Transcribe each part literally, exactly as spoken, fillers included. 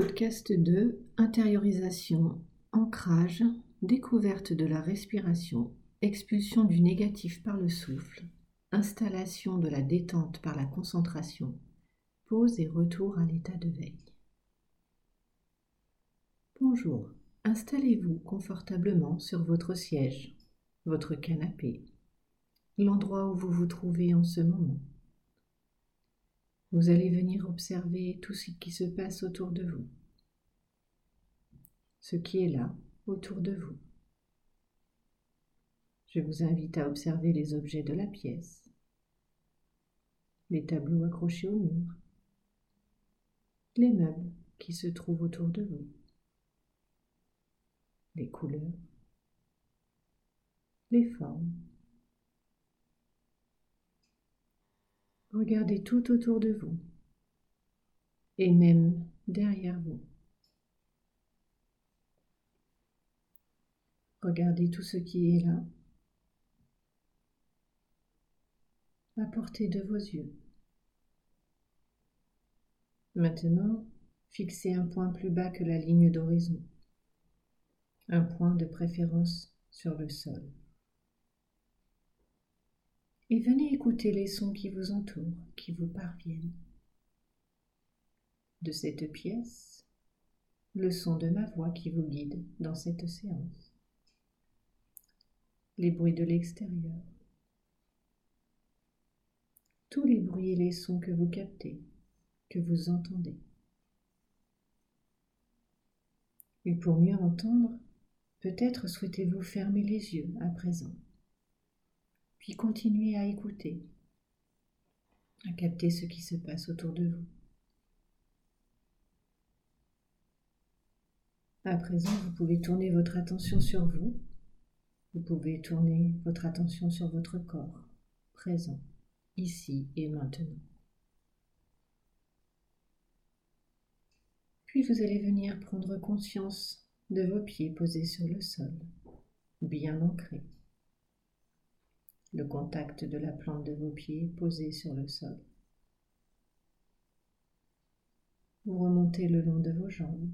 Podcast deux, intériorisation, ancrage, découverte de la respiration, expulsion du négatif par le souffle, installation de la détente par la concentration, pause et retour à l'état de veille. Bonjour, installez-vous confortablement sur votre siège, votre canapé, l'endroit où vous vous trouvez en ce moment. Vous allez venir observer tout ce qui se passe autour de vous, ce qui est là, autour de vous. Je vous invite à observer les objets de la pièce, les tableaux accrochés au mur, les meubles qui se trouvent autour de vous, les couleurs, les formes. Regardez tout autour de vous et même derrière vous. Regardez tout ce qui est là, à portée de vos yeux. Maintenant, fixez un point plus bas que la ligne d'horizon, un point de préférence sur le sol. Et venez écouter les sons qui vous entourent, qui vous parviennent. De cette pièce, le son de ma voix qui vous guide dans cette séance. Les bruits de l'extérieur. Tous les bruits et les sons que vous captez, que vous entendez. Et pour mieux entendre, peut-être souhaitez-vous fermer les yeux à présent. Puis continuez à écouter, à capter ce qui se passe autour de vous. À présent, vous pouvez tourner votre attention sur vous. Vous pouvez tourner votre attention sur votre corps, présent, ici et maintenant. Puis vous allez venir prendre conscience de vos pieds posés sur le sol, bien ancrés. Le contact de la plante de vos pieds posée sur le sol. Vous remontez le long de vos jambes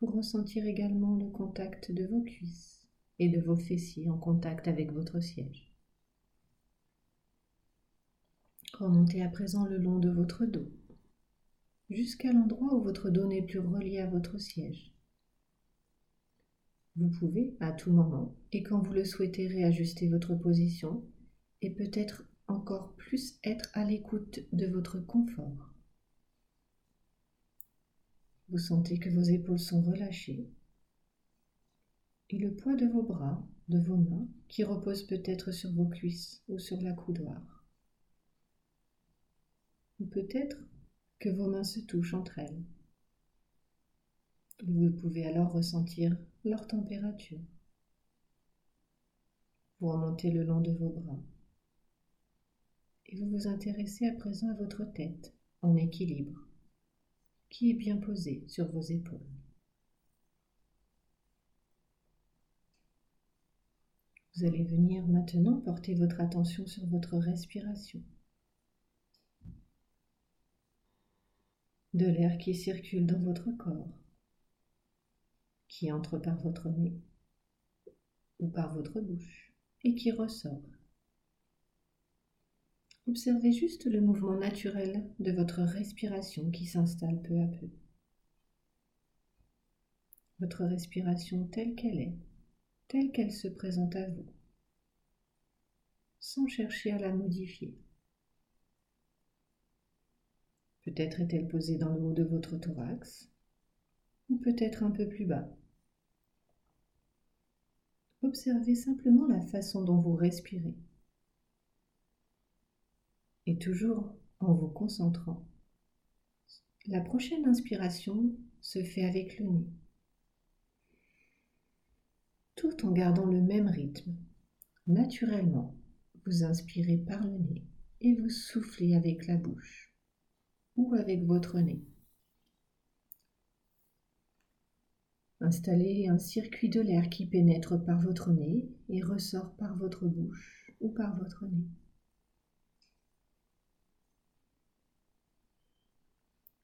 pour ressentir également le contact de vos cuisses et de vos fessiers en contact avec votre siège. Remontez à présent le long de votre dos jusqu'à l'endroit où votre dos n'est plus relié à votre siège. Vous pouvez, à tout moment, et quand vous le souhaitez, réajuster votre position et peut-être encore plus être à l'écoute de votre confort. Vous sentez que vos épaules sont relâchées et le poids de vos bras, de vos mains, qui repose peut-être sur vos cuisses ou sur la coudoir. Ou peut-être que vos mains se touchent entre elles. Vous pouvez alors ressentir leur température. Vous remontez le long de vos bras et vous vous intéressez à présent à votre tête en équilibre qui est bien posée sur vos épaules. Vous allez venir maintenant porter votre attention sur votre respiration. De l'air qui circule dans votre corps, qui entre par votre nez ou par votre bouche et qui ressort. Observez juste le mouvement naturel de votre respiration qui s'installe peu à peu. Votre respiration telle qu'elle est, telle qu'elle se présente à vous, sans chercher à la modifier. Peut-être est-elle posée dans le haut de votre thorax ou peut-être un peu plus bas. Observez simplement la façon dont vous respirez. Et toujours en vous concentrant. La prochaine inspiration se fait avec le nez. Tout en gardant le même rythme. Naturellement, vous inspirez par le nez et vous soufflez avec la bouche ou avec votre nez. Installez un circuit de l'air qui pénètre par votre nez et ressort par votre bouche ou par votre nez.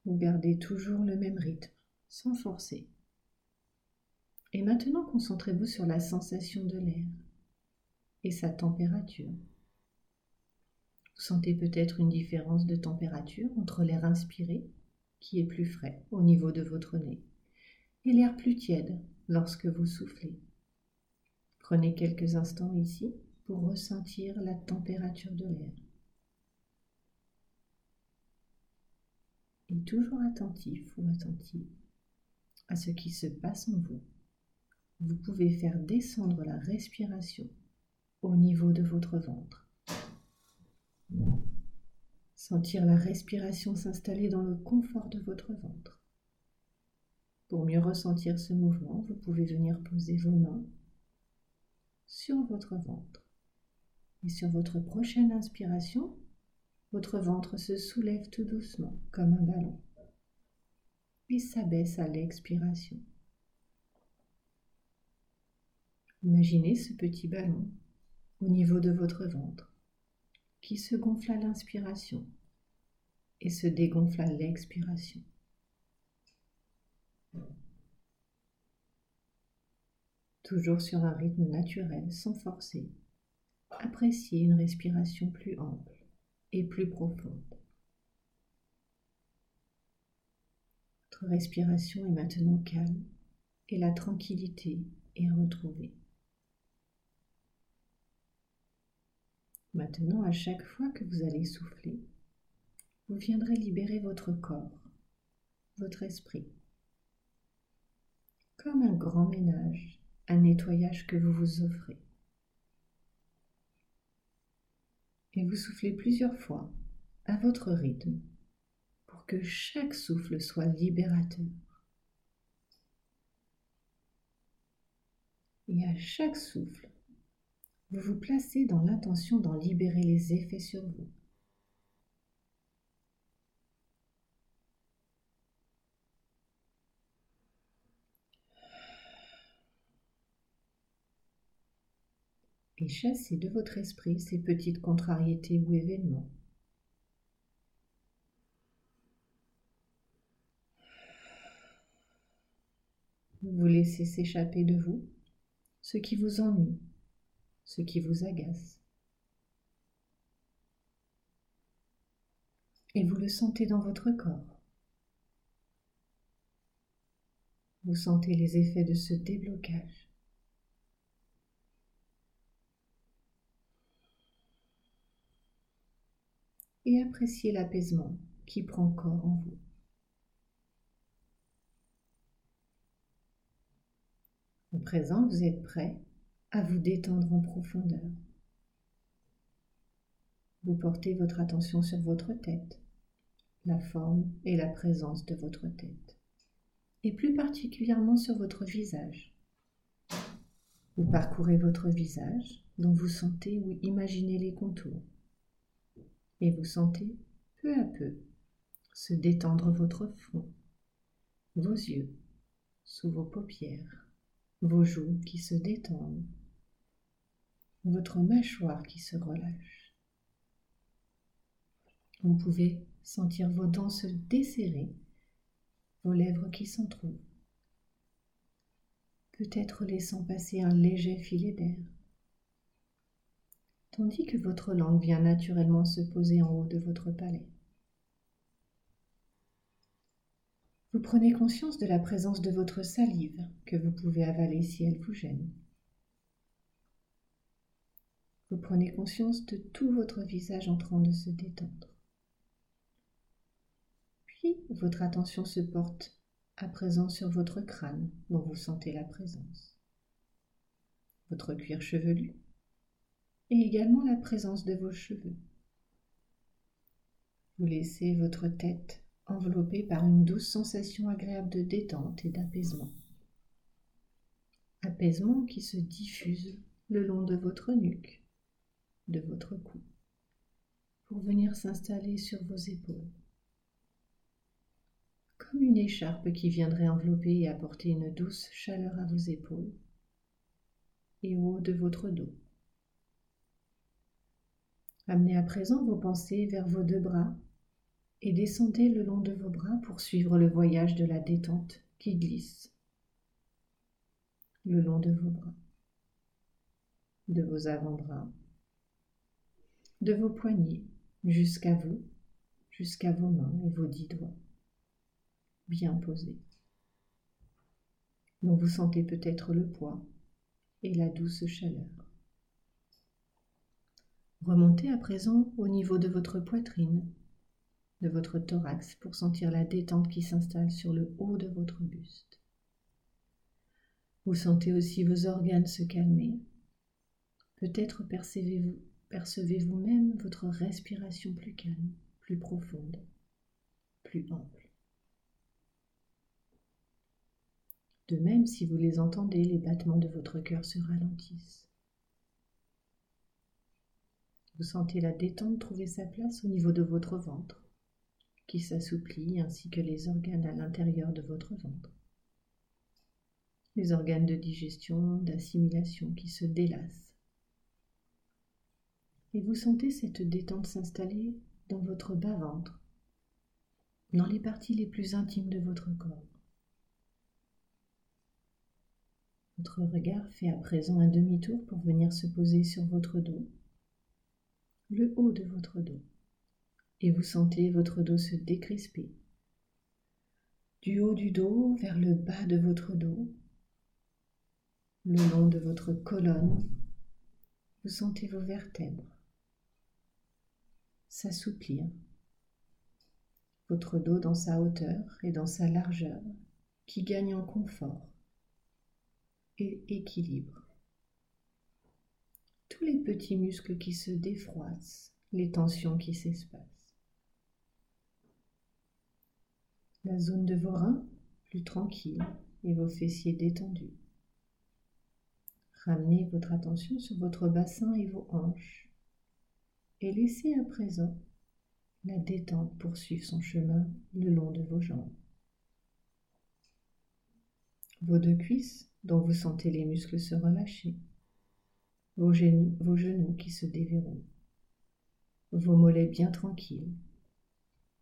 Vous gardez toujours le même rythme sans forcer. Et maintenant, concentrez-vous sur la sensation de l'air et sa température. Vous sentez peut-être une différence de température entre l'air inspiré, qui est plus frais au niveau de votre nez, et l'air plus tiède lorsque vous soufflez. Prenez quelques instants ici pour ressentir la température de l'air. Et toujours attentif ou attentive à ce qui se passe en vous, vous pouvez faire descendre la respiration au niveau de votre ventre. Sentir la respiration s'installer dans le confort de votre ventre. Pour mieux ressentir ce mouvement, vous pouvez venir poser vos mains sur votre ventre. Et sur votre prochaine inspiration, votre ventre se soulève tout doucement, comme un ballon, et s'abaisse à l'expiration. Imaginez ce petit ballon au niveau de votre ventre, qui se gonfle à l'inspiration et se dégonfle à l'expiration. Toujours sur un rythme naturel, sans forcer, appréciez une respiration plus ample et plus profonde. Votre respiration est maintenant calme et la tranquillité est retrouvée. Maintenant, à chaque fois que vous allez souffler, vous viendrez libérer votre corps, votre esprit, comme un grand ménage, un nettoyage que vous vous offrez. Et vous soufflez plusieurs fois à votre rythme pour que chaque souffle soit libérateur. Et à chaque souffle, vous vous placez dans l'intention d'en libérer les effets sur vous. Et chassez de votre esprit ces petites contrariétés ou événements. Vous vous laissez s'échapper de vous, ce qui vous ennuie, ce qui vous agace. Et vous le sentez dans votre corps. Vous sentez les effets de ce déblocage. Et appréciez l'apaisement qui prend corps en vous. À présent, vous êtes prêt à vous détendre en profondeur. Vous portez votre attention sur votre tête, la forme et la présence de votre tête, et plus particulièrement sur votre visage. Vous parcourez votre visage dont vous sentez ou imaginez les contours. Et vous sentez, peu à peu, se détendre votre front, vos yeux, sous vos paupières, vos joues qui se détendent, votre mâchoire qui se relâche. Vous pouvez sentir vos dents se desserrer, vos lèvres qui s'entrouvent, peut-être laissant passer un léger filet d'air, tandis que votre langue vient naturellement se poser en haut de votre palais. Vous prenez conscience de la présence de votre salive que vous pouvez avaler si elle vous gêne. Vous prenez conscience de tout votre visage en train de se détendre. Puis, votre attention se porte à présent sur votre crâne dont vous sentez la présence, votre cuir chevelu, et également la présence de vos cheveux. Vous laissez votre tête enveloppée par une douce sensation agréable de détente et d'apaisement. Apaisement qui se diffuse le long de votre nuque, de votre cou, pour venir s'installer sur vos épaules, comme une écharpe qui viendrait envelopper et apporter une douce chaleur à vos épaules et au haut de votre dos. Amenez à présent vos pensées vers vos deux bras et descendez le long de vos bras pour suivre le voyage de la détente qui glisse le long de vos bras, de vos avant-bras, de vos poignets jusqu'à vous, jusqu'à vos mains et vos dix doigts, bien posés, dont vous sentez peut-être le poids et la douce chaleur. Remontez à présent au niveau de votre poitrine, de votre thorax, pour sentir la détente qui s'installe sur le haut de votre buste. Vous sentez aussi vos organes se calmer. Peut-être percevez-vous, percevez-vous même votre respiration plus calme, plus profonde, plus ample. De même, si vous les entendez, les battements de votre cœur se ralentissent. Vous sentez la détente trouver sa place au niveau de votre ventre, qui s'assouplit ainsi que les organes à l'intérieur de votre ventre. Les organes de digestion, d'assimilation qui se délassent. Et vous sentez cette détente s'installer dans votre bas-ventre, dans les parties les plus intimes de votre corps. Votre regard fait à présent un demi-tour pour venir se poser sur votre dos, le haut de votre dos, et vous sentez votre dos se décrisper, du haut du dos vers le bas de votre dos, le long de votre colonne. Vous sentez vos vertèbres s'assouplir, votre dos dans sa hauteur et dans sa largeur, qui gagne en confort et équilibre. Tous les petits muscles qui se défroissent, les tensions qui s'espacent. La zone de vos reins plus tranquille et vos fessiers détendus. Ramenez votre attention sur votre bassin et vos hanches et laissez à présent la détente poursuivre son chemin le long de vos jambes. Vos deux cuisses dont vous sentez les muscles se relâcher. Vos genoux, vos genoux qui se déverrouillent, vos mollets bien tranquilles,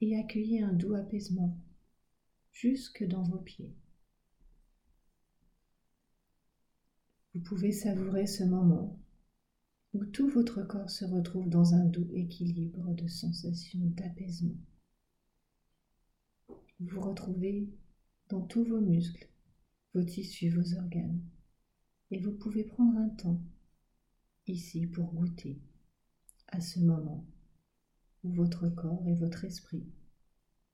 et accueillez un doux apaisement jusque dans vos pieds. Vous pouvez savourer ce moment où tout votre corps se retrouve dans un doux équilibre de sensations d'apaisement. Vous vous retrouvez dans tous vos muscles, vos tissus, vos organes, et vous pouvez prendre un temps ici pour goûter à ce moment où votre corps et votre esprit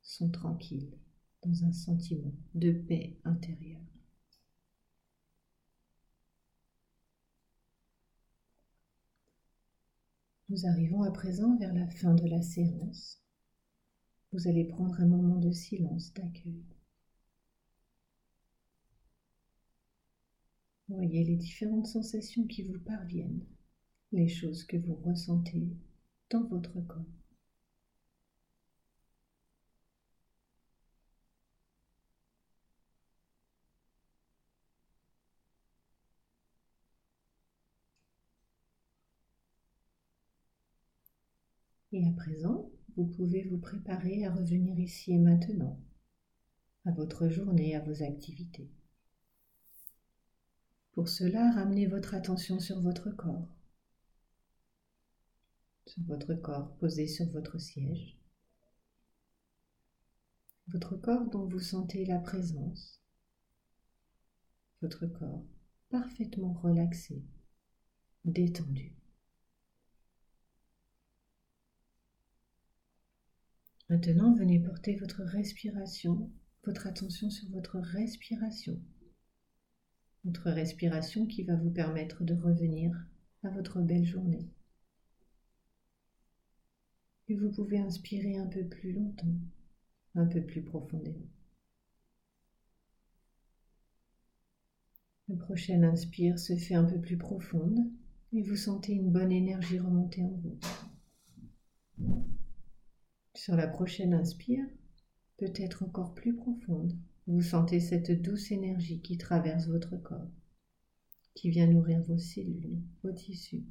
sont tranquilles dans un sentiment de paix intérieure. Nous arrivons à présent vers la fin de la séance. Vous allez prendre un moment de silence d'accueil. Voyez les différentes sensations qui vous parviennent, les choses que vous ressentez dans votre corps. Et à présent, vous pouvez vous préparer à revenir ici et maintenant, à votre journée, à vos activités. Pour cela, ramenez votre attention sur votre corps. Sur votre corps posé sur votre siège, votre corps dont vous sentez la présence, votre corps parfaitement relaxé, détendu. Maintenant, venez porter votre respiration, votre attention sur votre respiration, votre respiration qui va vous permettre de revenir à votre belle journée. Et vous pouvez inspirer un peu plus longtemps, un peu plus profondément. La prochaine inspire se fait un peu plus profonde et vous sentez une bonne énergie remonter en vous. Sur la prochaine inspire, peut-être encore plus profonde, vous sentez cette douce énergie qui traverse votre corps, qui vient nourrir vos cellules, vos tissus.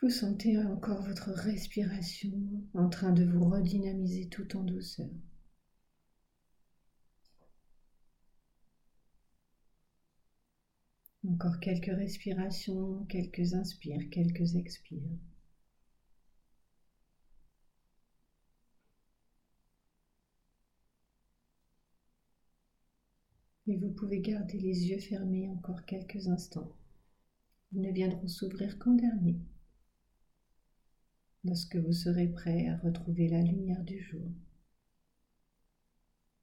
Vous sentez encore votre respiration en train de vous redynamiser tout en douceur, Encore quelques respirations, quelques inspires, quelques expires. Et vous pouvez garder les yeux fermés encore quelques instants. Ils ne viendront s'ouvrir qu'en dernier, lorsque vous serez prêt à retrouver la lumière du jour.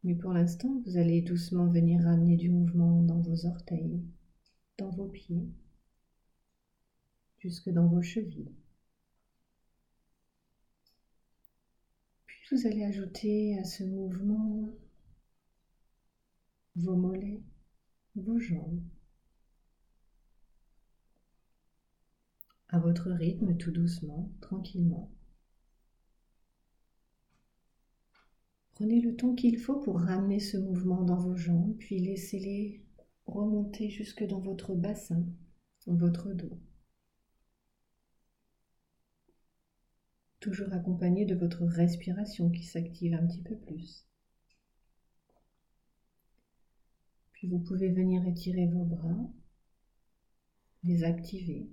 Mais pour l'instant, vous allez doucement venir ramener du mouvement dans vos orteils, dans vos pieds, jusque dans vos chevilles. Puis vous allez ajouter à ce mouvement vos mollets, vos jambes, à votre rythme, tout doucement, tranquillement. Prenez le temps qu'il faut pour ramener ce mouvement dans vos jambes, puis laissez-les remonter jusque dans votre bassin, dans votre dos. Toujours accompagné de votre respiration qui s'active un petit peu plus. Puis vous pouvez venir étirer vos bras, les activer,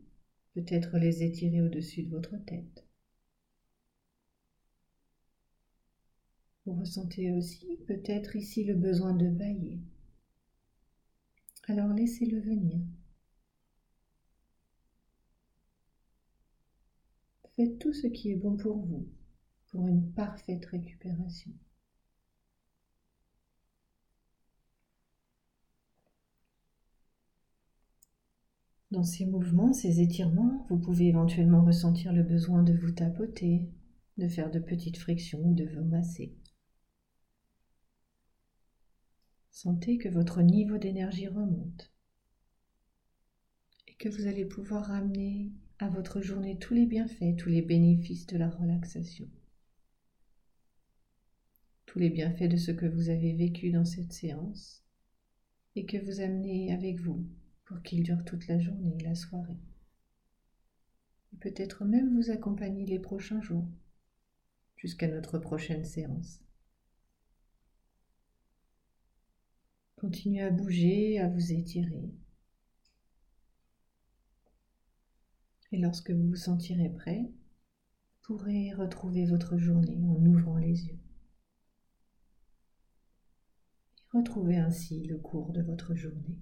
peut-être les étirer au-dessus de votre tête. Vous ressentez aussi peut-être ici le besoin de bâiller. Alors laissez-le venir. Faites tout ce qui est bon pour vous, pour une parfaite récupération. Dans ces mouvements, ces étirements, vous pouvez éventuellement ressentir le besoin de vous tapoter, de faire de petites frictions ou de vous masser. Sentez que votre niveau d'énergie remonte et que vous allez pouvoir ramener à votre journée tous les bienfaits, tous les bénéfices de la relaxation, tous les bienfaits de ce que vous avez vécu dans cette séance et que vous amenez avec vous, pour qu'il dure toute la journée, la soirée. Et peut-être même vous accompagner les prochains jours, jusqu'à notre prochaine séance. Continuez à bouger, à vous étirer. Et lorsque vous vous sentirez prêt, vous pourrez retrouver votre journée en ouvrant les yeux. Et retrouvez ainsi le cours de votre journée.